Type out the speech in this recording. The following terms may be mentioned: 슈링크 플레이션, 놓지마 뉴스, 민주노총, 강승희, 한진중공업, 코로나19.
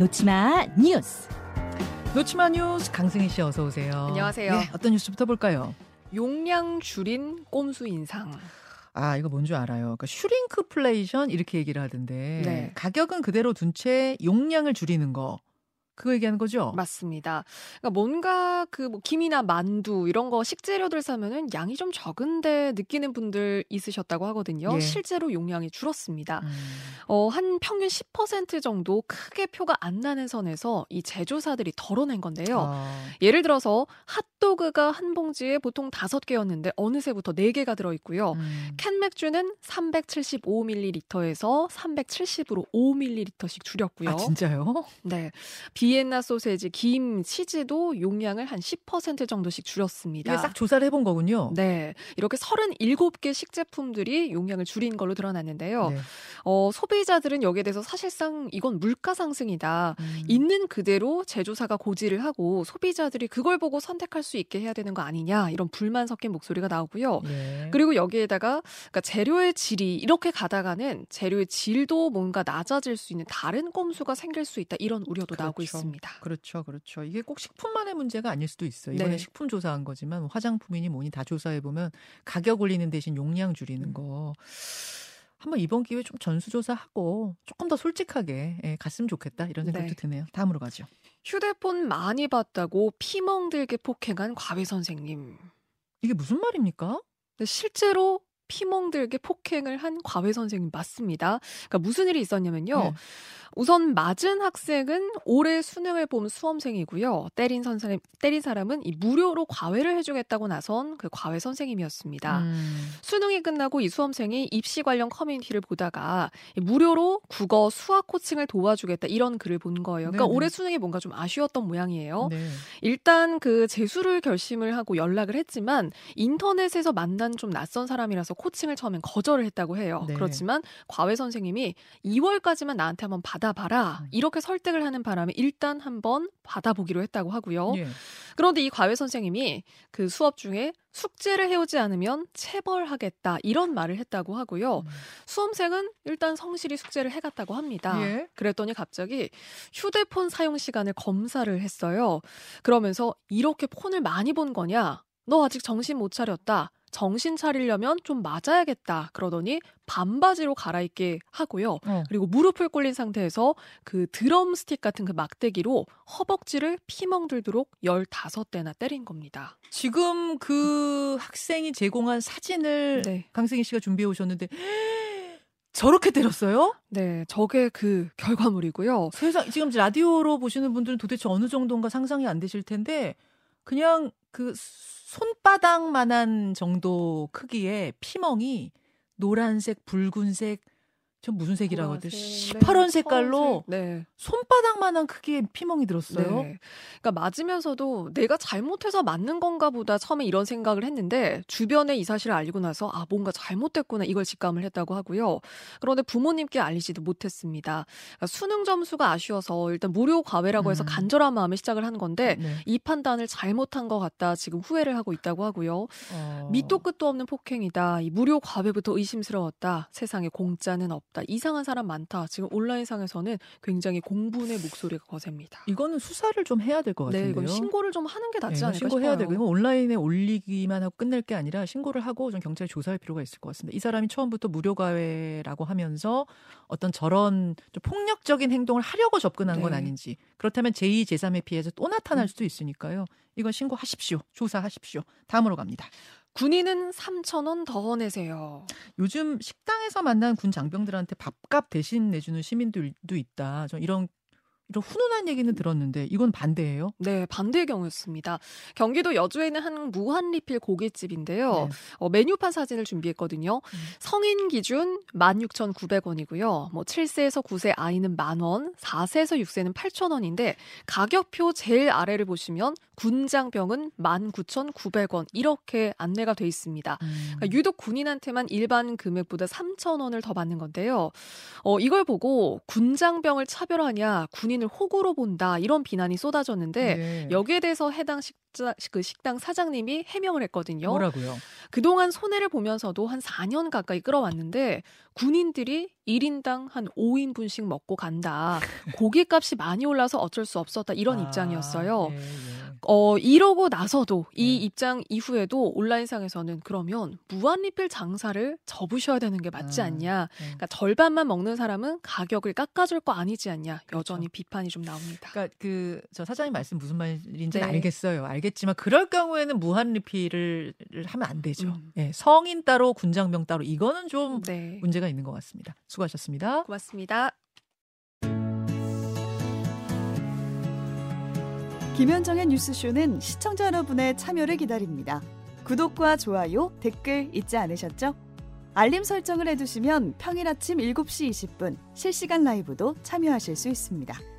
놓지마 뉴스. 놓지마 뉴스 강승희 씨 어서 오세요. 안녕하세요. 네, 어떤 뉴스부터 볼까요? 용량 줄인 꼼수 인상. 아, 이거 뭔 줄 알아요. 그러니까 슈링크 플레이션 이렇게 얘기를 하던데 네. 가격은 그대로 둔 채 용량을 줄이는 거. 그거 얘기하는 거죠? 맞습니다. 그러니까 뭔가 뭐 김이나 만두 이런 거 식재료들 사면은 양이 좀 적은데 느끼는 분들 있으셨다고 하거든요. 예. 실제로 용량이 줄었습니다. 한 평균 10% 정도 크게 표가 안 나는 선에서 이 제조사들이 덜어낸 건데요. 예를 들어서 핫도그가 한 봉지에 보통 5개였는데 어느새부터 4개가 들어있고요. 캔 맥주는 375ml에서 370으로 5ml씩 줄였고요. 아, 진짜요? 네. 비엔나 소세지, 김, 치즈도 용량을 한 10% 정도씩 줄였습니다. 이게 싹 조사를 해본 거군요. 네. 이렇게 37개 식제품들이 용량을 줄인 걸로 드러났는데요. 네. 소비자들은 여기에 대해서 사실상 이건 물가 상승이다. 있는 그대로 제조사가 고지를 하고 소비자들이 그걸 보고 선택할 수 있게 해야 되는 거 아니냐. 이런 불만 섞인 목소리가 나오고요. 네. 그리고 여기에다가 그러니까 재료의 질이 이렇게 가다가는 재료의 질도 뭔가 낮아질 수 있는 다른 꼼수가 생길 수 있다. 이런 우려도 나오고 있습니다. 그렇죠. 그렇죠. 이게 꼭 식품만의 문제가 아닐 수도 있어요. 이번에 네. 식품 조사한 거지만 화장품이니 뭐니 다 조사해보면 가격 올리는 대신 용량 줄이는 거. 한번 이번 기회에 좀 전수조사하고 조금 더 솔직하게 갔으면 좋겠다. 이런 생각도 네. 드네요. 다음으로 가죠. 휴대폰 많이 봤다고 피멍들게 폭행한 과외 선생님. 이게 무슨 말입니까? 실제로 피멍들게 폭행을 한 과외 선생님 맞습니다. 그러니까 무슨 일이 있었냐면요. 네. 우선 맞은 학생은 올해 수능을 본 수험생이고요. 때린 사람은 이 무료로 과외를 해주겠다고 나선 그 과외 선생님이었습니다. 수능이 끝나고 이 수험생이 입시 관련 커뮤니티를 보다가 무료로 국어, 수학 코칭을 도와주겠다 이런 글을 본 거예요. 그러니까 네네. 올해 수능이 뭔가 좀 아쉬웠던 모양이에요. 네. 일단 그 재수를 결심을 하고 연락을 했지만 인터넷에서 만난 좀 낯선 사람이라서 코칭을 처음엔 거절을 했다고 해요. 네. 그렇지만 과외 선생님이 2월까지만 나한테 한번 받아봐라. 이렇게 설득을 하는 바람에 일단 한번 받아보기로 했다고 하고요. 예. 그런데 이 과외 선생님이 그 수업 중에 숙제를 해오지 않으면 체벌하겠다 이런 말을 했다고 하고요. 수험생은 일단 성실히 숙제를 해갔다고 합니다. 예. 그랬더니 갑자기 휴대폰 사용 시간을 검사를 했어요. 그러면서 이렇게 폰을 많이 본 거냐? 너 아직 정신 못 차렸다. 정신 차리려면 좀 맞아야겠다. 그러더니 반바지로 갈아입게 하고요. 그리고 무릎을 꿇린 상태에서 그 드럼 스틱 같은 그 막대기로 허벅지를 피멍들도록 15대나 때린 겁니다. 지금 그 학생이 제공한 사진을 네. 강승희 씨가 준비해 오셨는데 저렇게 때렸어요? 네, 저게 그 결과물이고요. 세상 지금 라디오로 보시는 분들은 도대체 어느 정도인가 상상이 안 되실 텐데 그냥 그 손바닥만한 정도 크기의 피멍이 노란색, 붉은색, 전 무슨 색이라고 하죠? 시퍼런 색깔로 네. 손바닥만한 크기의 피멍이 들었어요. 네. 그러니까 맞으면서도 내가 잘못해서 맞는 건가 보다 처음에 이런 생각을 했는데 주변에 이 사실을 알고 나서 아 뭔가 잘못됐구나 이걸 직감을 했다고 하고요. 그런데 부모님께 알리지도 못했습니다. 그러니까 수능 점수가 아쉬워서 일단 무료 과외라고 해서 간절한 마음에 시작을 한 건데 네. 이 판단을 잘못한 것 같다 지금 후회를 하고 있다고 하고요. 밑도 끝도 없는 폭행이다. 이 무료 과외부터 의심스러웠다. 세상에 공짜는 없다. 이상한 사람 많다. 지금 온라인상에서는 굉장히 공분의 목소리가 거셉니다. 이거는 수사를 좀 해야 될 것 같은데요. 네, 이건 신고를 좀 하는 게 낫지 않을까 신고해야 싶어요. 되고 온라인에 올리기만 하고 끝낼 게 아니라 신고를 하고 좀 경찰에 조사할 필요가 있을 것 같습니다. 이 사람이 처음부터 무료과외라고 하면서 어떤 저런 좀 폭력적인 행동을 하려고 접근한 네. 건 아닌지 그렇다면 제2, 제3의 피해에서 또 나타날 수도 있으니까요. 이건 신고하십시오. 조사하십시오. 다음으로 갑니다. 군인은 3,000원 더 내세요. 요즘 식당에서 만난 군 장병들한테 밥값 대신 내주는 시민들도 있다. 저 이런 훈훈한 얘기는 들었는데 이건 반대예요? 네, 반대의 경우였습니다. 경기도 여주에 있는 한 무한리필 고깃집인데요. 네. 메뉴판 사진을 준비했거든요. 성인 기준 16,900원이고요. 뭐 7세에서 9세 아이는 10,000원, 4세에서 6세는 8,000원인데 가격표 제일 아래를 보시면 군장병은 19,900원 이렇게 안내가 돼 있습니다. 그러니까 유독 군인한테만 일반 금액보다 3,000원을 더 받는 건데요. 이걸 보고 군장병을 차별하냐, 군인 호구로 본다 이런 비난이 쏟아졌는데 네. 여기에 대해서 해당 그 식당 사장님이 해명을 했거든요. 뭐라고요? 그동안 손해를 보면서도 한 4년 가까이 끌어왔는데 군인들이 1인당 한 5인분씩 먹고 간다. 고깃값이 많이 올라서 어쩔 수 없었다. 이런 입장이었어요. 네, 네. 이러고 나서도 이 입장 이후에도 온라인상에서는 그러면 무한리필 장사를 접으셔야 되는 게 맞지 않냐. 그러니까 절반만 먹는 사람은 가격을 깎아줄 거 아니지 않냐. 여전히 그렇죠. 비판이 좀 나옵니다. 그러니까 저 사장님 말씀 무슨 말인지 네. 알겠어요. 알겠지만 그럴 경우에는 무한리필을 하면 안 되죠. 네, 성인 따로 군장병 따로 이거는 좀 네. 문제가 있는 것 같습니다. 수고하셨습니다. 고맙습니다. 김현정의 뉴스쇼는 시청자 여러분의 참여를 기다립니다. 구독과 좋아요, 댓글 잊지 않으셨죠? 알림 설정을 해두시면 평일 아침 7시 20분 실시간 라이브도 참여하실 수 있습니다.